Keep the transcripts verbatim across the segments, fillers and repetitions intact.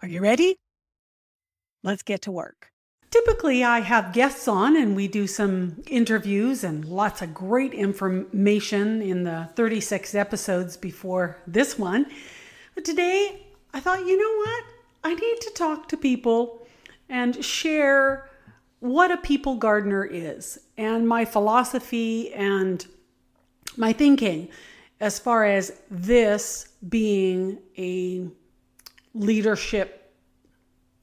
Are you ready? Let's get to work. Typically, I have guests on and we do some interviews and lots of great information in the thirty-six episodes before this one. But today, I thought, you know what? I need to talk to people and share what a people gardener is and my philosophy and my thinking as far as this being a leadership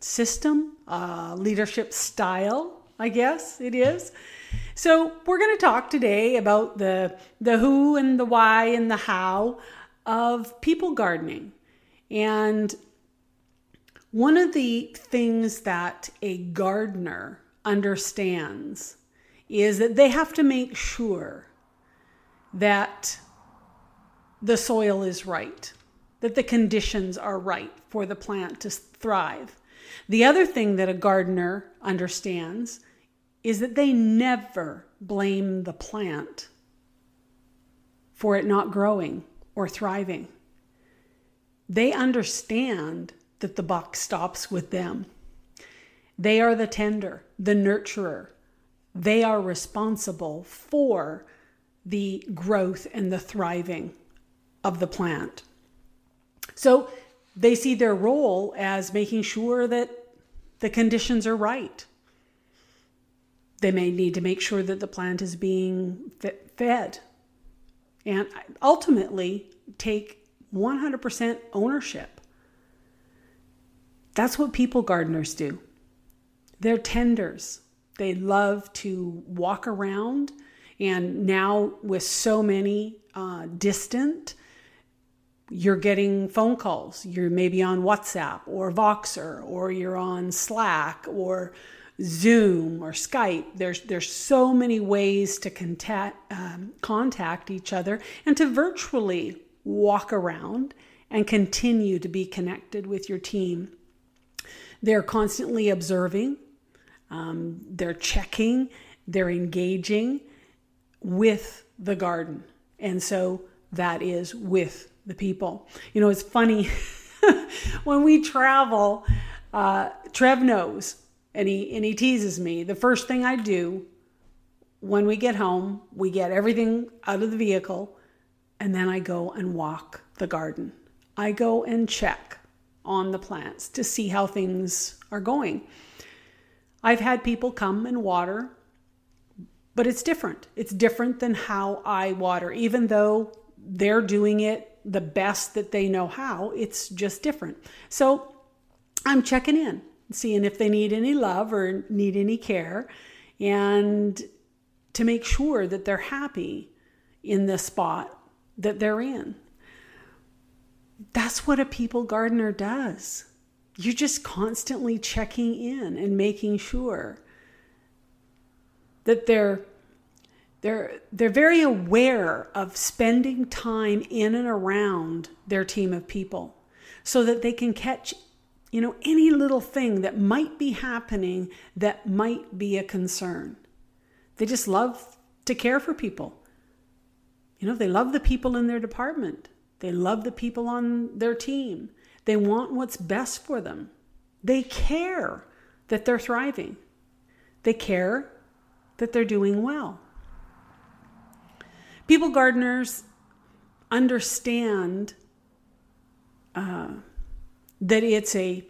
system, uh, leadership style, I guess it is. So we're going to talk today about the, the who and the why and the how of people gardening. And one of the things that a gardener understands is that they have to make sure that the soil is right, that the conditions are right for the plant to thrive. The other thing that a gardener understands is that they never blame the plant for it not growing or thriving. They understand that the buck stops with them. They are the tender, the nurturer. They are responsible for the growth and the thriving of the plant. So they see their role as making sure that the conditions are right. They may need to make sure that the plant is being fed and ultimately take one hundred percent ownership. That's what people gardeners do. They're tenders. They love to walk around, and now with so many uh, distant, you're getting phone calls. You're maybe on WhatsApp or Voxer, or you're on Slack or Zoom or Skype. There's there's so many ways to contact um, contact each other and to virtually walk around and continue to be connected with your team. They're constantly observing. Um, they're checking. They're engaging with the garden, and so that is with the people. You know, it's funny when we travel, uh, Trev knows, and he, and he teases me. The first thing I do when we get home, we get everything out of the vehicle, and then I go and walk the garden. I go and check on the plants to see how things are going. I've had people come and water, but it's different. It's different than how I water, even though they're doing it the best that they know how. It's just different. So I'm checking in, seeing if they need any love or need any care, and to make sure that they're happy in the spot that they're in. That's what a people gardener does. You're just constantly checking in and making sure that they're They're they're very aware of spending time in and around their team of people so that they can catch, you know, any little thing that might be happening that might be a concern. They just love to care for people. You know, they love the people in their department. They love the people on their team. They want what's best for them. They care that they're thriving. They care that they're doing well. People gardeners understand uh, that it's a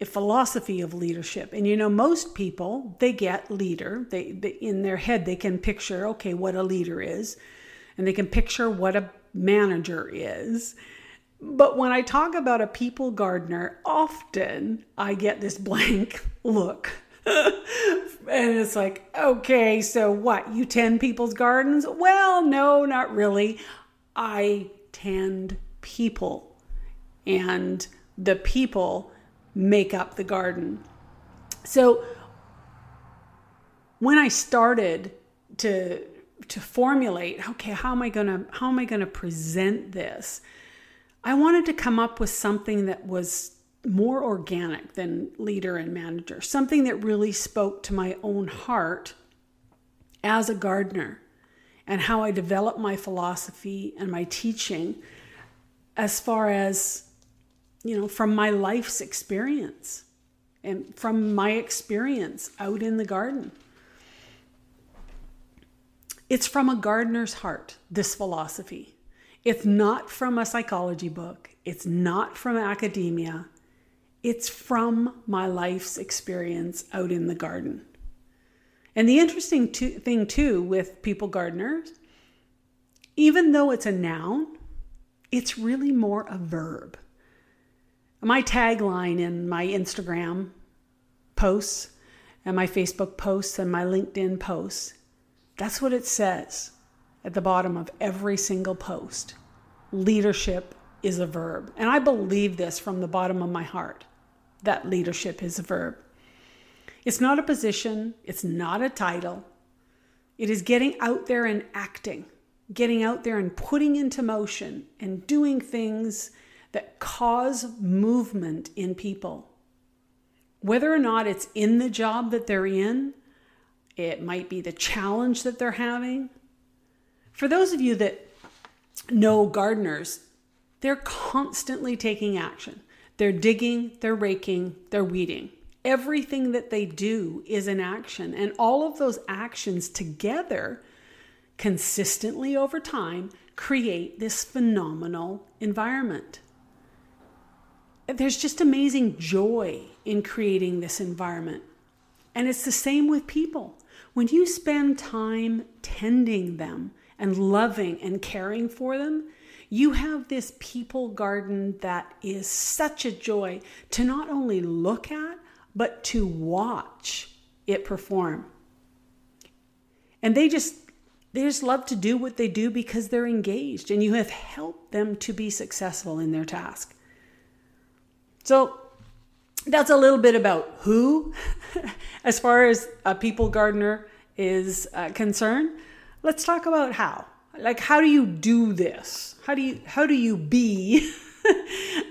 a philosophy of leadership. And, you know, most people, they get leader. They, they in their head, they can picture, okay, what a leader is. And they can picture what a manager is. But when I talk about a people gardener, often I get this blank look. And it's like, okay, so what? You tend people's gardens? Well, no, not really. I tend people. And the people make up the garden. So when I started to to formulate, okay, how am I gonna how am I gonna present this? I wanted to come up with something that was more organic than leader and manager, something that really spoke to my own heart as a gardener and how I developed my philosophy and my teaching as far as, you know, from my life's experience and from my experience out in the garden. It's from a gardener's heart, this philosophy. It's not from a psychology book. It's not from academia. It's from my life's experience out in the garden. And the interesting to- thing too with people gardeners, even though it's a noun, it's really more a verb. My tagline in my Instagram posts and my Facebook posts and my LinkedIn posts, that's what it says at the bottom of every single post. Leadership is a verb. And I believe this from the bottom of my heart, that leadership is a verb. It's not a position. It's not a title. It is getting out there and acting, getting out there and putting into motion and doing things that cause movement in people. Whether or not it's in the job that they're in, it might be the challenge that they're having. For those of you that know gardeners, they're constantly taking action. They're digging, they're raking, they're weeding. Everything that they do is an action. And all of those actions together, consistently over time, create this phenomenal environment. There's just amazing joy in creating this environment. And it's the same with people. When you spend time tending them and loving and caring for them, you have this people garden that is such a joy to not only look at, but to watch it perform. And they just They just love to do what they do because they're engaged and you have helped them to be successful in their task. So that's a little bit about who, as far as a people gardener is uh, concerned. Let's talk about how. Like, how do you do this? How do you, how do you be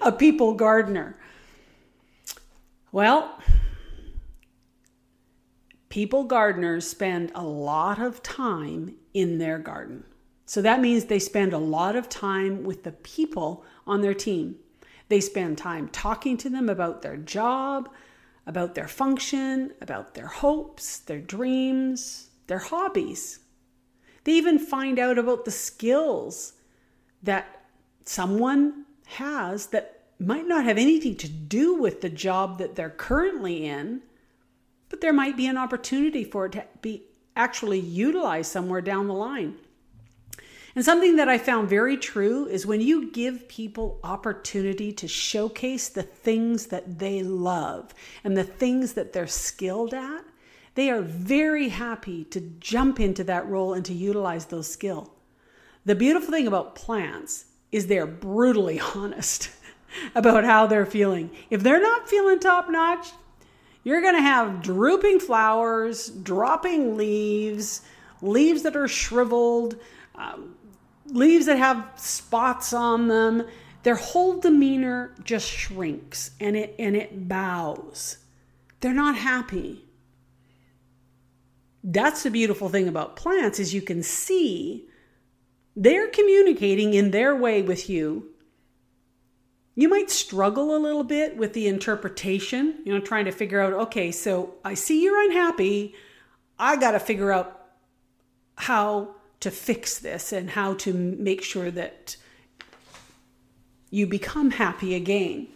a people gardener? Well, people gardeners spend a lot of time in their garden. So that means they spend a lot of time with the people on their team. They spend time talking to them about their job, about their function, about their hopes, their dreams, their hobbies. They even find out about the skills that someone has that might not have anything to do with the job that they're currently in, but there might be an opportunity for it to be actually utilized somewhere down the line. And something that I found very true is when you give people opportunity to showcase the things that they love and the things that they're skilled at, they are very happy to jump into that role and to utilize those skills. The beautiful thing about plants is they're brutally honest about how they're feeling. If they're not feeling top-notch, you're going to have drooping flowers, dropping leaves, leaves that are shriveled, um, leaves that have spots on them. Their whole demeanor just shrinks and it and it bows. They're not happy. That's the beautiful thing about plants, is you can see they're communicating in their way with you. You might struggle a little bit with the interpretation, you know, trying to figure out, okay, so I see you're unhappy. I got to figure out how to fix this and how to make sure that you become happy again.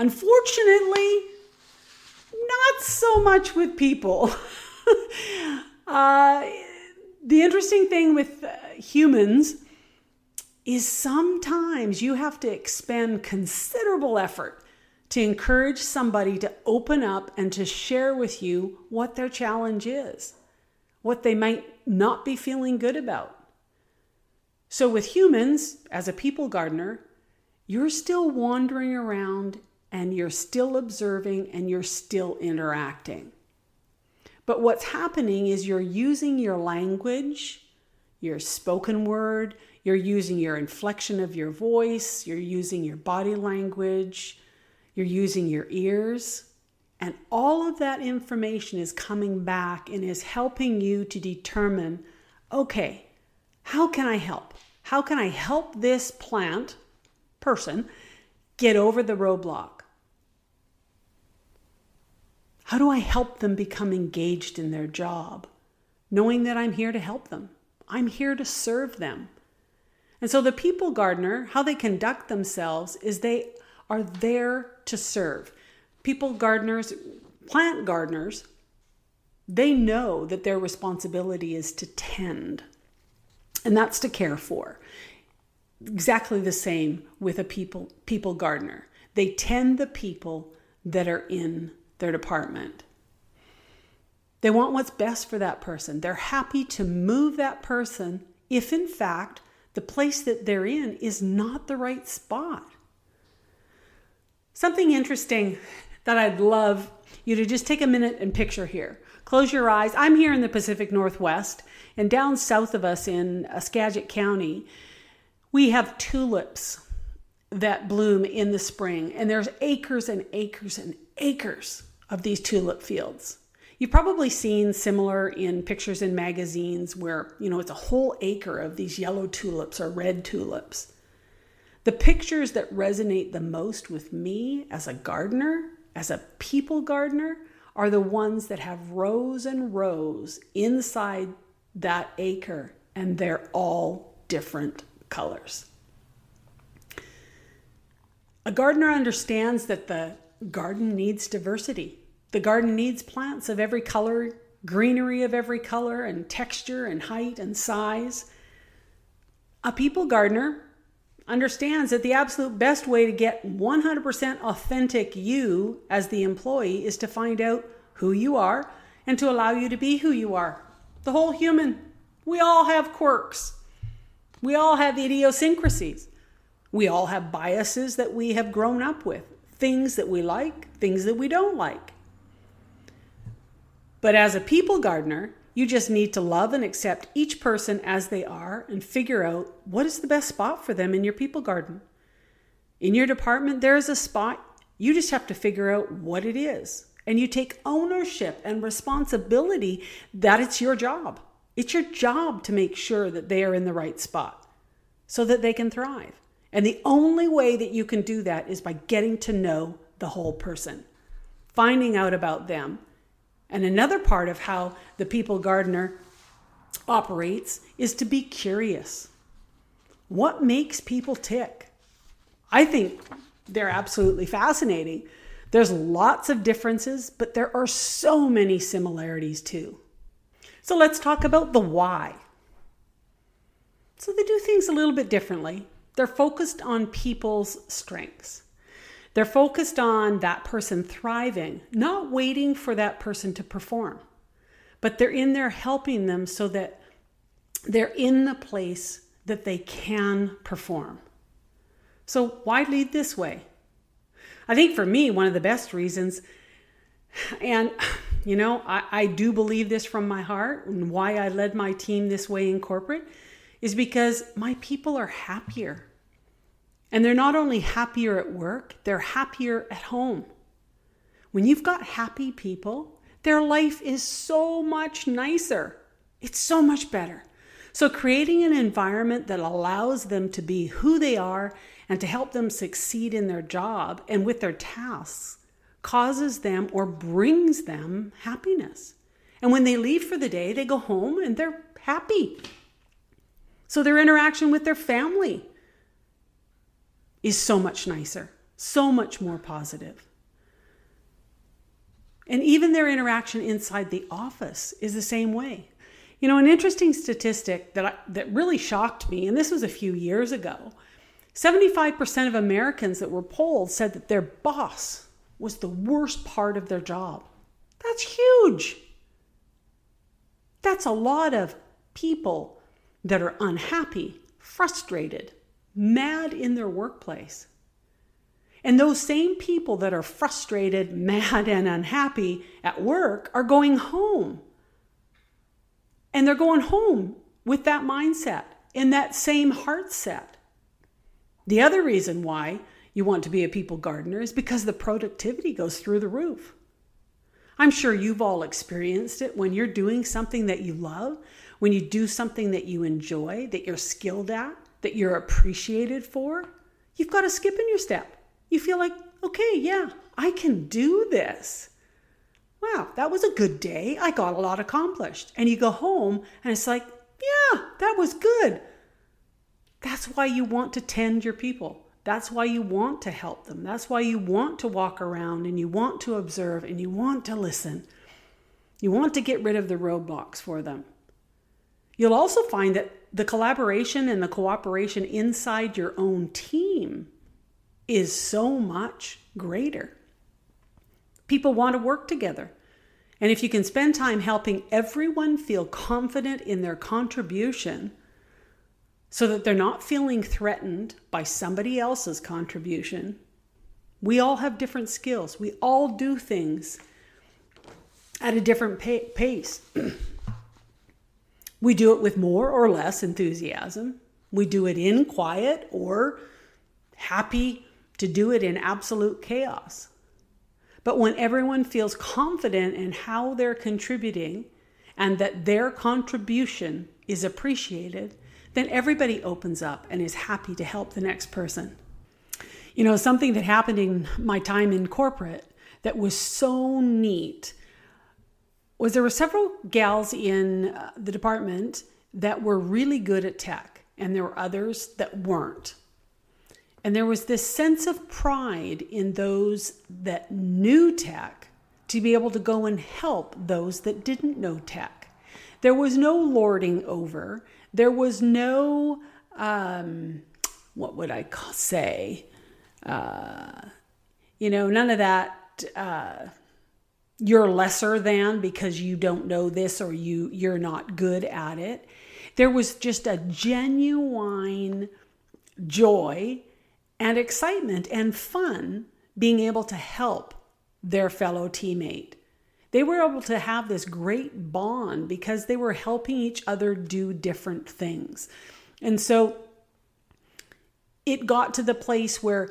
Unfortunately, not so much with people. uh, the interesting thing with uh, humans is sometimes you have to expend considerable effort to encourage somebody to open up and to share with you what their challenge is, what they might not be feeling good about. So with humans, as a people gardener, you're still wandering around and you're still observing and you're still interacting. But what's happening is you're using your language, your spoken word, you're using your inflection of your voice, you're using your body language, you're using your ears, and all of that information is coming back and is helping you to determine, okay, how can I help? How can I help this plant person get over the roadblock? How do I help them become engaged in their job, knowing that I'm here to help them? I'm here to serve them. And so the people gardener, how they conduct themselves is they are there to serve. People gardeners, plant gardeners, they know that their responsibility is to tend. And that's to care for. Exactly the same with a people people gardener. They tend the people that are in their department. They want what's best for that person. They're happy to move that person if, in fact, the place that they're in is not the right spot. Something interesting that I'd love you to just take a minute and picture here. Close your eyes. I'm here in the Pacific Northwest, and down south of us in Skagit County, we have tulips that bloom in the spring, and there's acres and acres and acres of these tulip fields. You've probably seen similar in pictures in magazines where, you know, it's a whole acre of these yellow tulips or red tulips. The pictures that resonate the most with me as a gardener, as a people gardener, are the ones that have rows and rows inside that acre, and they're all different colors. A gardener understands that the garden needs diversity. The garden needs plants of every color, greenery of every color, and texture, and height, and size. A people gardener understands that the absolute best way to get one hundred percent authentic you as the employee is to find out who you are and to allow you to be who you are. The whole human. We all have quirks. We all have idiosyncrasies. We all have biases that we have grown up with. Things that we like, things that we don't like. But as a people gardener, you just need to love and accept each person as they are and figure out what is the best spot for them in your people garden. In your department, there is a spot. You just have to figure out what it is. And you take ownership and responsibility that it's your job. It's your job to make sure that they are in the right spot so that they can thrive. And the only way that you can do that is by getting to know the whole person, finding out about them. And another part of how the people gardener operates is to be curious. What makes people tick? I think they're absolutely fascinating. There's lots of differences, but there are so many similarities too. So let's talk about the why. So they do things a little bit differently. They're focused on people's strengths. They're focused on that person thriving, not waiting for that person to perform, but they're in there helping them so that they're in the place that they can perform. So why lead this way? I think for me, one of the best reasons, and you know, I, I do believe this from my heart, and why I led my team this way in corporate is because my people are happier. And they're not only happier at work, they're happier at home. When you've got happy people, their life is so much nicer. It's so much better. So creating an environment that allows them to be who they are and to help them succeed in their job and with their tasks causes them or brings them happiness. And when they leave for the day, they go home and they're happy. So their interaction with their family is so much nicer. so much more positive. And even their interaction inside the office is the same way. You know, an interesting statistic that I, that really shocked me, and this was a few years ago, seventy-five percent of Americans that were polled said that their boss was the worst part of their job. That's huge. That's a lot of people that are unhappy, frustrated, mad in their workplace. And those same people that are frustrated, mad, and unhappy at work are going home. And they're going home with that mindset and that same heart set. The other reason why you want to be a people gardener is because the productivity goes through the roof. I'm sure you've all experienced it when you're doing something that you love, when you do something that you enjoy, that you're skilled at, that you're appreciated for. You've got a skip in your step. You feel like, okay, yeah, I can do this. Wow, that was a good day. I got a lot accomplished. And you go home and it's like, yeah, that was good. That's why you want to tend your people. That's why you want to help them. That's why you want to walk around and you want to observe and you want to listen. You want to get rid of the roadblocks for them. You'll also find that the collaboration and the cooperation inside your own team is so much greater. People want to work together. And if you can spend time helping everyone feel confident in their contribution so that they're not feeling threatened by somebody else's contribution, we all have different skills. We all do things at a different pace. We do it with more or less enthusiasm. We do it in quiet or happy to do it in absolute chaos. But when everyone feels confident in how they're contributing and that their contribution is appreciated, then everybody opens up and is happy to help the next person. You know, something that happened in my time in corporate that was so neat was there were several gals in the department that were really good at tech, and there were others that weren't. And there was this sense of pride in those that knew tech to be able to go and help those that didn't know tech. There was no lording over. There was no, um, what would I say? Uh, you know, none of that, uh, you're lesser than because you don't know this or you, you're not good at it. There was just a genuine joy and excitement and fun being able to help their fellow teammate. They were able to have this great bond because they were helping each other do different things. And so it got to the place where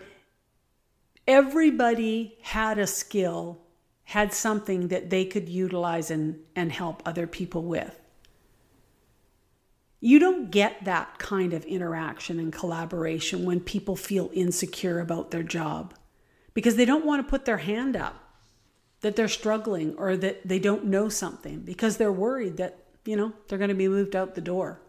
everybody had a skill, had something that they could utilize and, and help other people with. You don't get that kind of interaction and collaboration when people feel insecure about their job because they don't want to put their hand up that they're struggling or that they don't know something because they're worried that, you know, they're going to be moved out the door.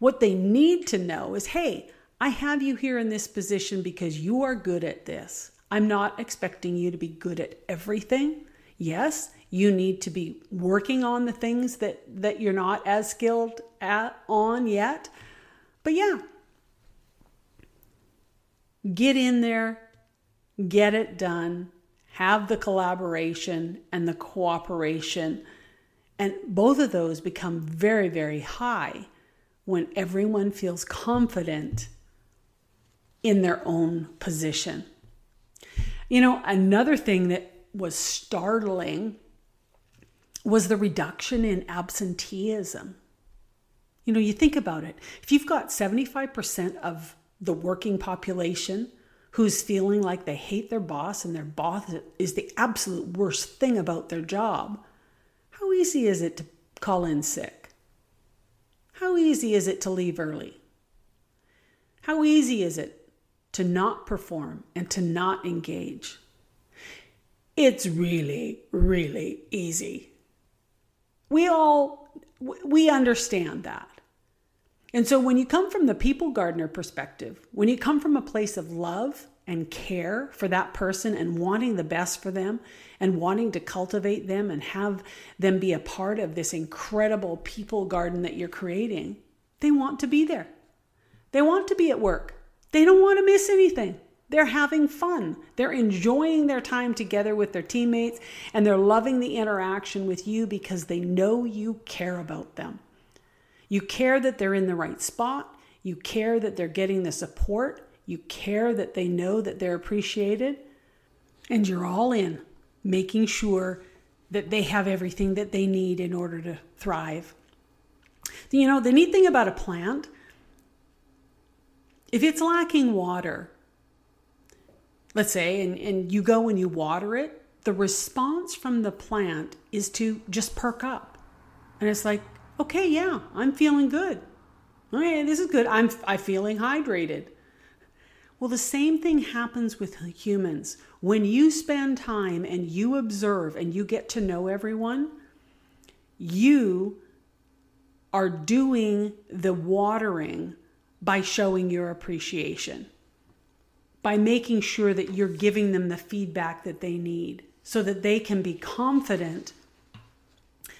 What they need to know is, hey, I have you here in this position because you are good at this. I'm not expecting you to be good at everything. Yes, you need to be working on the things that, that you're not as skilled at on yet. But yeah, get in there, get it done, have the collaboration and the cooperation. And both of those become very, very high when everyone feels confident in their own position. You know, another thing that was startling was the reduction in absenteeism. You know, you think about it. If you've got seventy-five percent of the working population who's feeling like they hate their boss and their boss is the absolute worst thing about their job, how easy is it to call in sick? How easy is it to leave early? How easy is it to not perform and to not engage? It's really, really easy. We all, we understand that. And so when you come from the people gardener perspective, when you come from a place of love and care for that person and wanting the best for them and wanting to cultivate them and have them be a part of this incredible people garden that you're creating, they want to be there. They want to be at work. They don't want to miss anything. They're having fun. They're enjoying their time together with their teammates, and they're loving the interaction with you because they know you care about them. You care that they're in the right spot. You care that they're getting the support. You care that they know that they're appreciated. And you're all in, making sure that they have everything that they need in order to thrive. You know, the neat thing about a plant, if it's lacking water, let's say, and, and you go and you water it, the response from the plant is to just perk up. And it's like, okay, yeah, I'm feeling good. Okay, this is good. I'm I'm feeling hydrated. Well, the same thing happens with humans. When you spend time and you observe and you get to know everyone, you are doing the watering by showing your appreciation, by making sure that you're giving them the feedback that they need so that they can be confident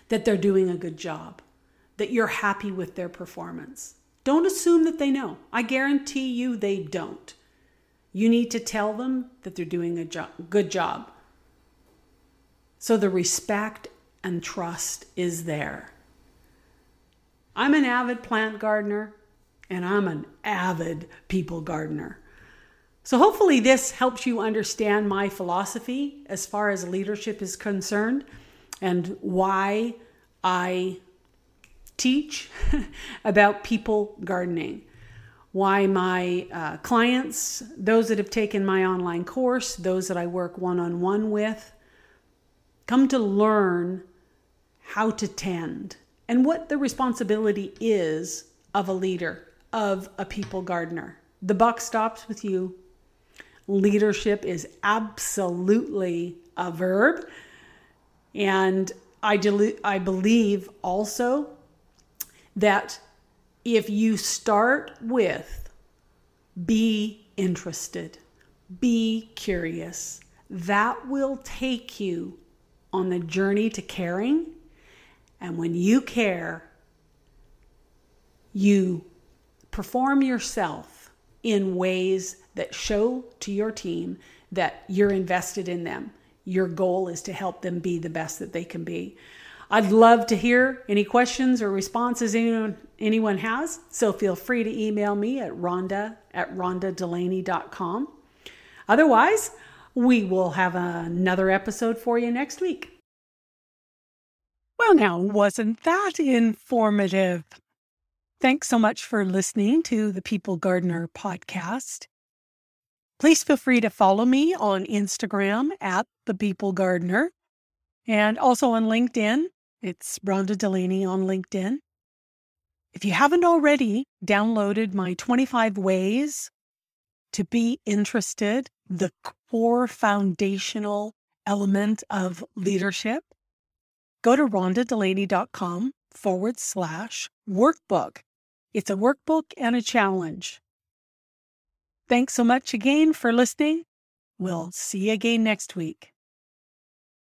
that they're doing a good job, that you're happy with their performance. Don't assume that they know. I guarantee you they don't. You need to tell them that they're doing a jo- good job. So the respect and trust is there. I'm an avid plant gardener and I'm an avid people gardener. So hopefully this helps you understand my philosophy as far as leadership is concerned and why I teach about people gardening, why my uh, clients, those that have taken my online course, those that I work one-on-one with, come to learn how to tend and what the responsibility is of a leader, of a people gardener. The buck stops with you. Leadership is absolutely a verb. And I, del- I believe also that if you start with be interested, be curious, that will take you on the journey to caring. And when you care, you perform yourself in ways that show to your team that you're invested in them. Your goal is to help them be the best that they can be. I'd love to hear any questions or responses anyone, anyone has, so feel free to email me at Rhonda at Rhonda Delaney dot com. Otherwise, we will have another episode for you next week. Well, now, wasn't that informative? Thanks so much for listening to the People Gardener podcast. Please feel free to follow me on Instagram at the People Gardener and also on LinkedIn. It's Rhonda Delaney on LinkedIn. If you haven't already downloaded my twenty-five ways to be interested, the core foundational element of leadership, go to rhonda delaney dot com forward slash workbook. It's a workbook and a challenge. Thanks so much again for listening. We'll see you again next week.